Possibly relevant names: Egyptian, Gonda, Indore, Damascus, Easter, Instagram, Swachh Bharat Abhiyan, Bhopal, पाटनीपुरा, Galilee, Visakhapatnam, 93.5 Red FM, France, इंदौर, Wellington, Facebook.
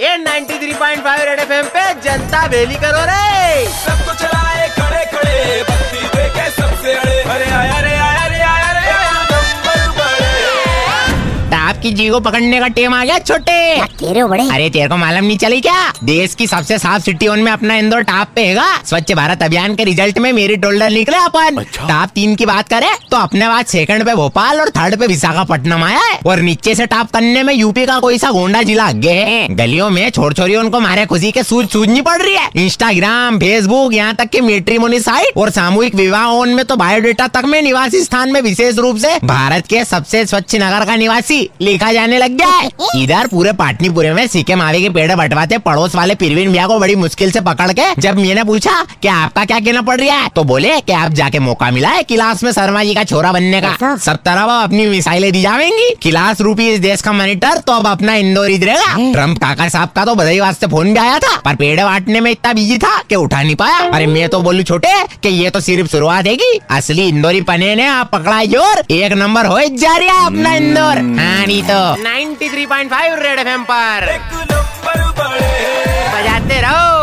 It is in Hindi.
ये 93.5 रेड एफएम पे जनता बेली करो रे। सबको चलाए खड़े खड़े बत्ती देखे सबसे अड़े। अरे आया रे आया रे आया रे नंबर बड़े। ताप की जी को पकड़ने का टेम आ गया छोटे। क्या कह रहे हो बड़े? अरे तेरे को मालूम नहीं चली क्या? देश की सबसे साफ सिटी में अपना इंदौर टॉप पे हैगा। स्वच्छ भारत अभियान के रिजल्ट में मेरिट होल्डर निकले अपन। अच्छा। टॉप 3 की बात करे तो अपने बाद 2nd पे भोपाल और 3rd पे विशाखापट्टनम आया है और नीचे से टॉप करने में यूपी का कोई सा गोंडा जिला आगे है। गलियों में छोर छोरियों उनको मारे खुशी के सूझ सूझनी पड़ रही है। इंस्टाग्राम, फेसबुक, यहाँ तक कि मैट्रिमोनी साइट और सामूहिक विवाह में तो बायोडेटा तक में निवासी स्थान में विशेष रूप से भारत के सबसे स्वच्छ नगर का निवासी लिखा जाने लग गया है। इधर पूरे पाटनीपुरे में सीके मावे के पेड़ बटवाते पड़ोस वाले परवीन भैया को बड़ी मुश्किल से पकड़ के जब मैंने पूछा कि आपका क्या कहना पड़ रहा है तो बोले कि आप जाके मौका मिला है क्लास में शर्मा जी का छोरा बनने का। सब तरफ अपनी मिसाइलें दी जाएंगी। क्लास रूपी इस देश का मॉनिटर तो अब अपना इंदौर ही रहेगा। ट्रम्प काका साहब का तो बधाई वास्ते फोन भी आया था पर पेड़ बांटने में इतना बिजी था कि उठा नहीं पाया। अरे मैं तो बोलूं छोटे कि ये तो सिर्फ शुरुआत है की असली इंदौरी पने ने आप पकड़ा जोर। 1 नंबर हो जा रहा है अपना इंदौर। हाँ नहीं तो 93.5 रेड एफएम पर बजाते रहो।